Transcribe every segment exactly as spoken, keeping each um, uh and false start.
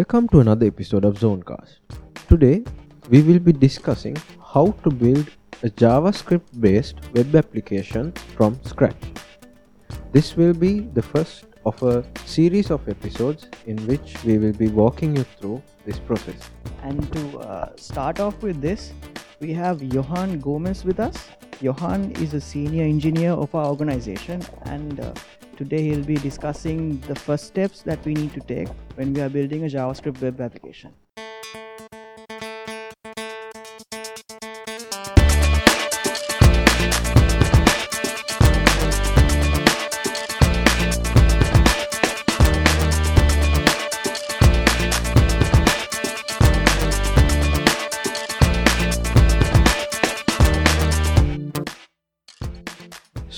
Welcome to another episode of Zonecast. Today we will be discussing how to build a JavaScript based web application from scratch. This will be the first of a series of episodes in which we will be walking you through this process. And to uh, start off with this, we have Johan Gomez with us. Johan is a senior engineer of our organization, and uh, today he'll be discussing the first steps that we need to take when we are building a JavaScript web application.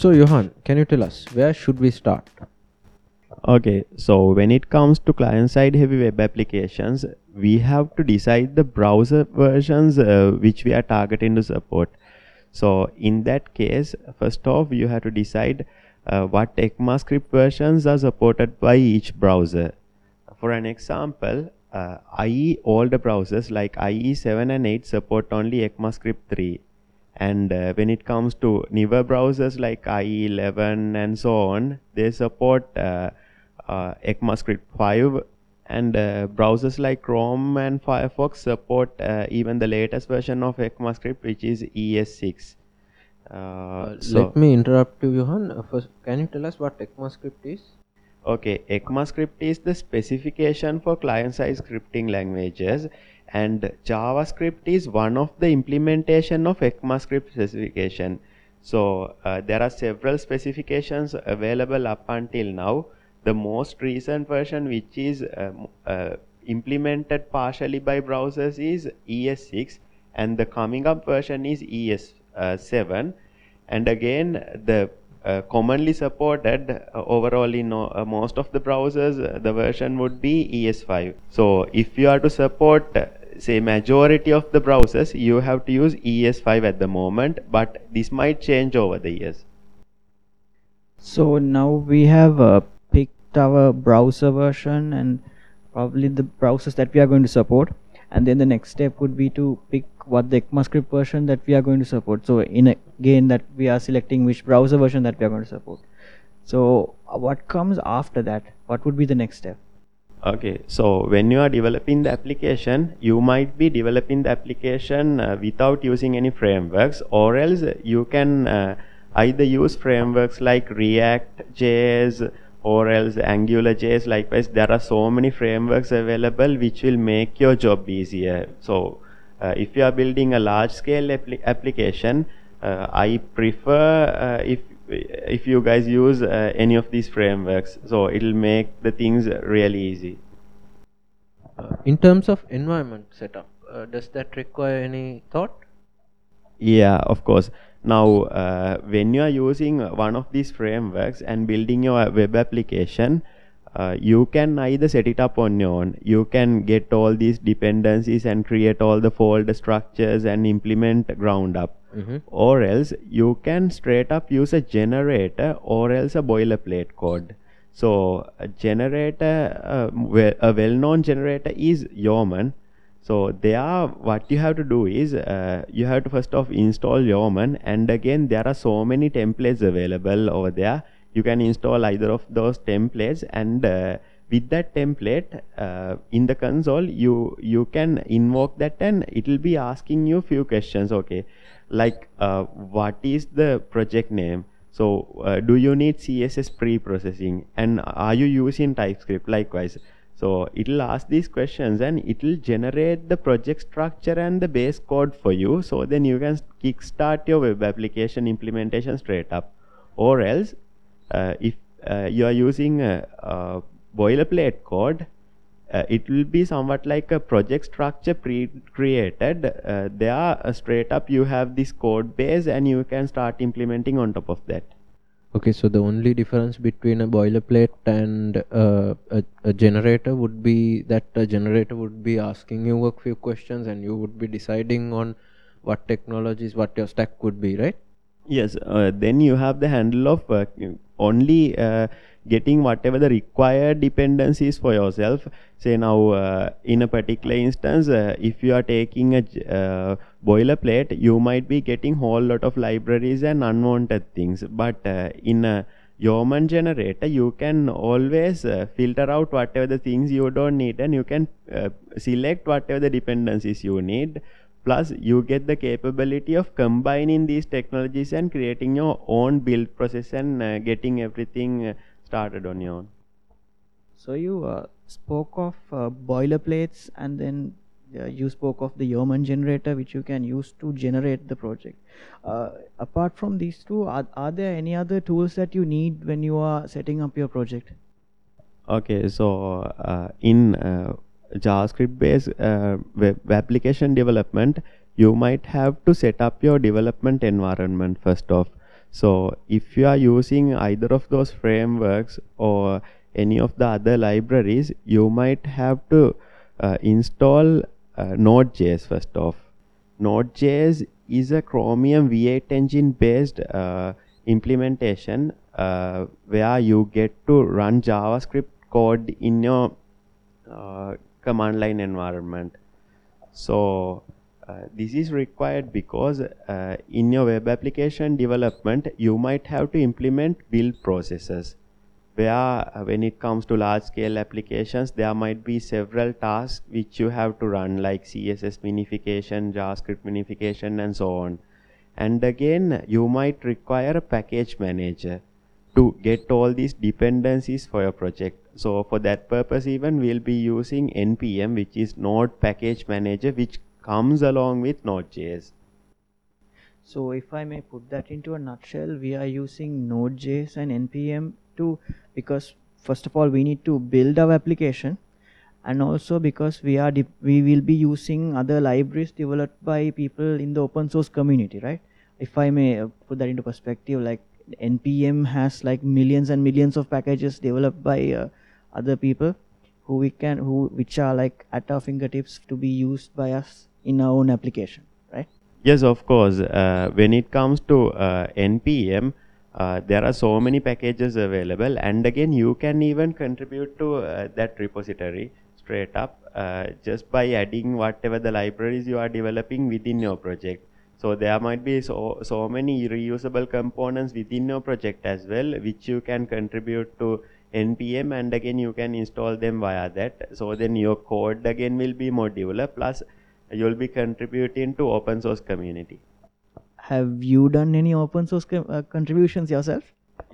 So Johan, can you tell us where should we start? Okay, so when it comes to client-side heavy web applications, we have to decide the browser versions uh, which we are targeting to support. So in that case, first off, you have to decide uh, what ECMAScript versions are supported by each browser. For an example, uh, I E older browsers like I E seven and eight support only ECMAScript three. And uh, when it comes to newer browsers like I E eleven and so on, they support uh, uh, ECMAScript five, and uh, browsers like Chrome and Firefox support uh, even the latest version of ECMAScript, which is E S six. Uh, uh, so let me interrupt you, Johan. Uh, first, can you tell us what ECMAScript is? Okay, ECMAScript is the specification for client-side scripting languages, and JavaScript is one of the implementation of ECMAScript specification. So uh, there are several specifications available up until now. The most recent version, which is um, uh, implemented partially by browsers, is E S six, and the coming up version is E S seven. And again, the uh, commonly supported uh, overall in uh, most of the browsers, uh, the version would be E S five. So if you are to support uh, say majority of the browsers, you have to use E S five at the moment, but this might change over the years. So now we have uh, picked our browser version and probably the browsers that we are going to support, and then the next step would be to pick what the ECMAScript version that we are going to support. So in again that we are selecting which browser version that we are going to support. So what comes after that? What would be the next step? Okay, so when you are developing the application, you might be developing the application uh, without using any frameworks, or else you can uh, either use frameworks like React J S or else Angular J S. Likewise, there are so many frameworks available which will make your job easier. So uh, if you are building a large scale apli- application, uh, I prefer uh, if if you guys use uh, any of these frameworks, so it'll make the things really easy. Uh, in terms of environment setup, uh, does that require any thought? Yeah, of course. Now uh, when you are using one of these frameworks and building your web application, uh, you can either set it up on your own. You can get all these dependencies and create all the folder structures and implement ground up. Mm-hmm. Or else you can straight up use a generator or else a boilerplate code. So a generator, uh, well, a well-known generator is Yeoman. So they are, what you have to do is uh, you have to first off install Yeoman, and again there are so many templates available over there. You can install either of those templates, and uh, with that template uh, in the console you you can invoke that, and it will be asking you few questions. Okay, like uh, what is the project name? So uh, do you need C S S pre-processing, and are you using TypeScript? Likewise, so it will ask these questions and it will generate the project structure and the base code for you, so then you can kickstart your web application implementation straight up. Or else uh, if uh, you are using a, a boilerplate code, Uh, it will be somewhat like a project structure pre-created. Uh, they are uh, straight up, you have this code base and you can start implementing on top of that. Okay, so the only difference between a boilerplate and uh, a, a generator would be that a generator would be asking you a few questions and you would be deciding on what technologies, what your stack could be, right? Yes, uh, then you have the handle of uh, only uh, getting whatever the required dependencies for yourself. Say now uh, in a particular instance, uh, if you are taking a uh, boilerplate, you might be getting whole lot of libraries and unwanted things, but uh, in a Yeoman generator, you can always uh, filter out whatever the things you don't need, and you can uh, select whatever the dependencies you need. Plus, you get the capability of combining these technologies and creating your own build process and uh, getting everything uh, started on your own. So you uh, spoke of uh, boilerplates, and then Uh, you spoke of the Yeoman generator, which you can use to generate the project. Uh, apart from these two, are, are there any other tools that you need when you are setting up your project? Okay, so uh, in uh, JavaScript based uh, web application development, you might have to set up your development environment first off. So if you are using either of those frameworks or any of the other libraries, you might have to uh, install Uh, Node.js first off. Node.js is a Chromium V eight engine based uh, implementation uh, where you get to run JavaScript code in your uh, command line environment. So uh, this is required because uh, in your web application development, you might have to implement build processes, where uh, when it comes to large scale applications, there might be several tasks which you have to run, like C S S minification, JavaScript minification, and so on. And again, you might require a package manager to get all these dependencies for your project. So for that purpose, even we'll be using N P M, which is Node Package Manager, which comes along with Node.js. So if I may put that into a nutshell, we are using Node.js and N P M to, because first of all we need to build our application, and also because we are we will be using other libraries developed by people in the open source community, right? If I may put that into perspective, like N P M has like millions and millions of packages developed by uh, other people who we can who which are like at our fingertips to be used by us in our own application, right? Yes, of course. Uh, when it comes to uh, N P M, Uh, there are so many packages available, and again you can even contribute to uh, that repository straight up uh, just by adding whatever the libraries you are developing within your project. So there might be so, so many reusable components within your project as well, which you can contribute to N P M, and again you can install them via that. So then your code again will be modular, plus you will be contributing to open source community. Have you done any open source com- uh, contributions yourself?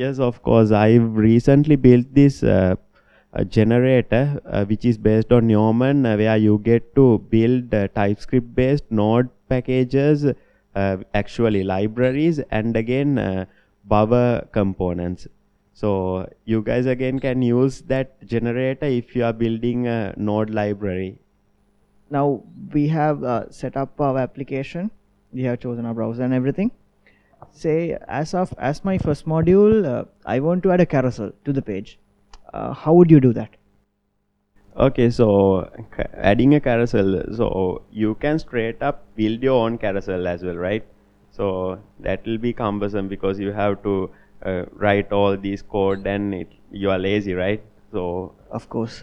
Yes, of course. I've recently built this uh, uh, generator uh, which is based on Yeoman, uh, where you get to build uh, TypeScript based Node packages, uh, actually libraries, and again uh, Bower components. So you guys again can use that generator if you are building a Node library. Now we have uh, set up our application. We have chosen our browser and everything. Say, as of as my first module, uh, I want to add a carousel to the page. Uh, how would you do that? Okay, so ca- adding a carousel. So you can straight up build your own carousel as well, right? So that will be cumbersome because you have to uh, write all these code, and it, you are lazy, right? So of course,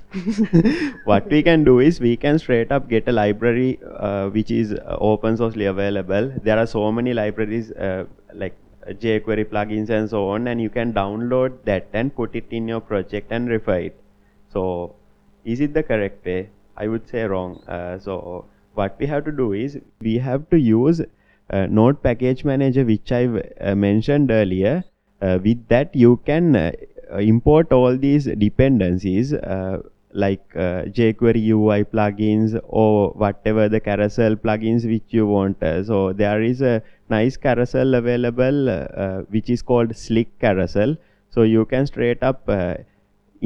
what we can do is we can straight up get a library uh, which is open sourcely available. There are so many libraries uh, like jQuery plugins and so on, and you can download that and put it in your project and refer it. So is it the correct way? I would say wrong. Uh, so what we have to do is we have to use uh, Node Package Manager, which I've uh, mentioned earlier. Uh, with that you can uh, Uh, import all these dependencies uh, like uh, jQuery U I plugins or whatever the carousel plugins which you want. Uh, so there is a nice carousel available uh, uh, which is called Slick Carousel. So you can straight up uh,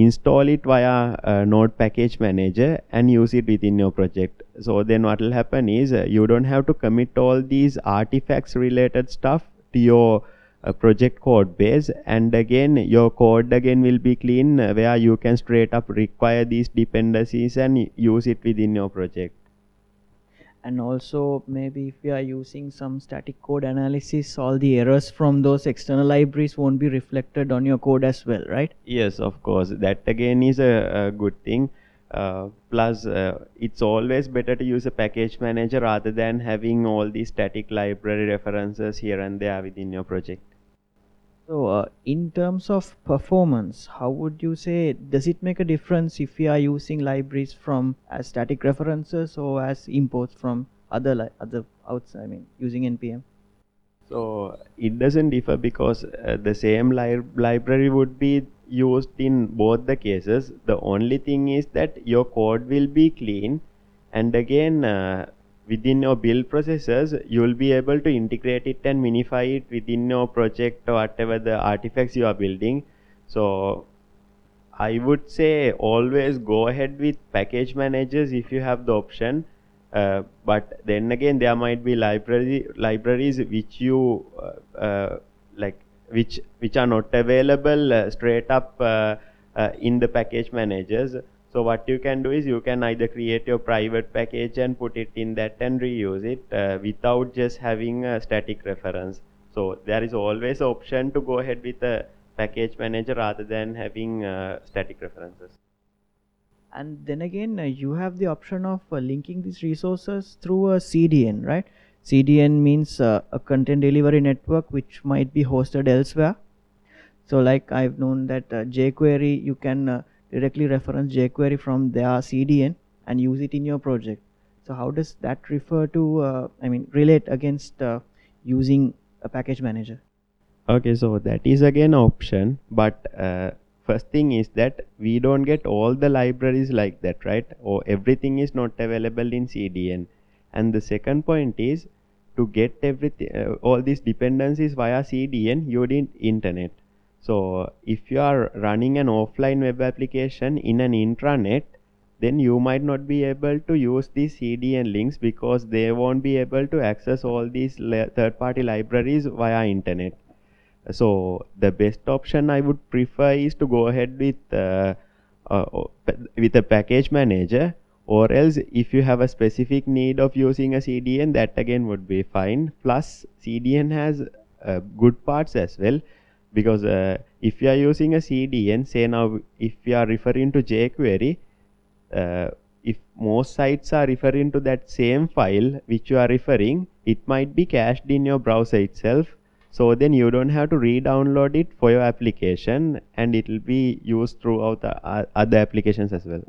install it via uh, Node Package Manager and use it within your project. So then what will happen is uh, you don't have to commit all these artifacts related stuff to your Uh, project code base, and again your code again will be clean, uh, where you can straight up require these dependencies and use it within your project. And also maybe if we are using some static code analysis, all the errors from those external libraries won't be reflected on your code as well, right? Yes, of course. That again is a, a good thing. Uh, plus, uh, it's always better to use a package manager rather than having all these static library references here and there within your project. So uh, in terms of performance, how would you say, does it make a difference if we are using libraries from as static references or as imports from other li- other outside, I mean using N P M? So it doesn't differ because uh, the same li- library would be used in both the cases. The only thing is that your code will be clean, and again uh, within your build processes, you'll be able to integrate it and minify it within your project or whatever the artifacts you are building. So I would say always go ahead with package managers if you have the option. Uh, but then again, there might be library libraries which you uh, uh, like, which which are not available uh, straight up uh, uh, in the package managers. So what you can do is you can either create your private package and put it in that and reuse it uh, without just having a static reference. So there is always an option to go ahead with a package manager rather than having uh, static references. And then again, uh, you have the option of uh, linking these resources through a C D N, right? C D N means uh, a content delivery network which might be hosted elsewhere. So like I've known that uh, jQuery, you can uh, directly reference jQuery from their C D N and use it in your project. So how does that refer to, uh, I mean, relate against uh, using a package manager? Okay, so that is again an option, but uh, first thing is that we don't get all the libraries like that, right? Or everything is not available in C D N. And the second point is to get everything, uh, all these dependencies via C D N, you need internet. So if you are running an offline web application in an intranet, then you might not be able to use these C D N links because they won't be able to access all these la- third-party libraries via internet. So the best option I would prefer is to go ahead with uh, uh, with a package manager, or else if you have a specific need of using a C D N, that again would be fine. Plus C D N has uh, good parts as well. Because uh, if you are using a C D N, say now if you are referring to jQuery, uh, if most sites are referring to that same file which you are referring, it might be cached in your browser itself. So then you don't have to re-download it for your application, and it will be used throughout the, uh, other applications as well.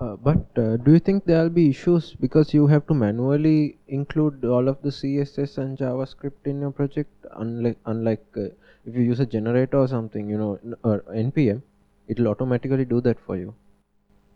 Uh, but uh, do you think there will be issues because you have to manually include all of the C S S and JavaScript in your project, unlike, unlike uh, if you use a generator or something, you know, n- or N P M, it will automatically do that for you?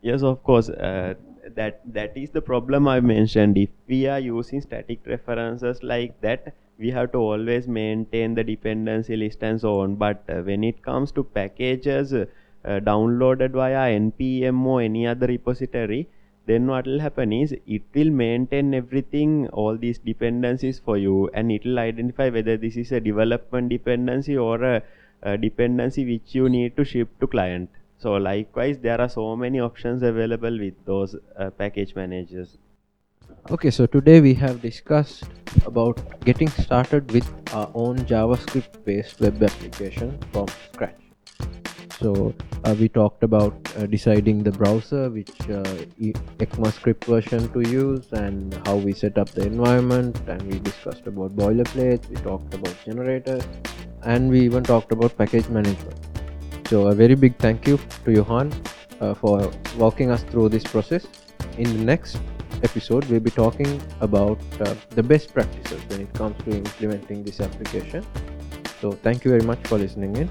Yes, of course. Uh, that that is the problem I mentioned. If we are using static references like that, we have to always maintain the dependency list and so on. But uh, when it comes to packages uh, uh, downloaded via N P M or any other repository, then what will happen is it will maintain everything, all these dependencies for you, and it will identify whether this is a development dependency or a, a dependency which you need to ship to client. So likewise, there are so many options available with those uh, package managers. Okay, so today we have discussed about getting started with our own JavaScript based web application from scratch. So uh, we talked about uh, deciding the browser, which uh, e- ECMAScript version to use, and how we set up the environment, and we discussed about boilerplate, we talked about generators, and we even talked about package management. So a very big thank you to Johan uh, for walking us through this process. In the next episode, we'll be talking about uh, the best practices when it comes to implementing this application. So thank you very much for listening in.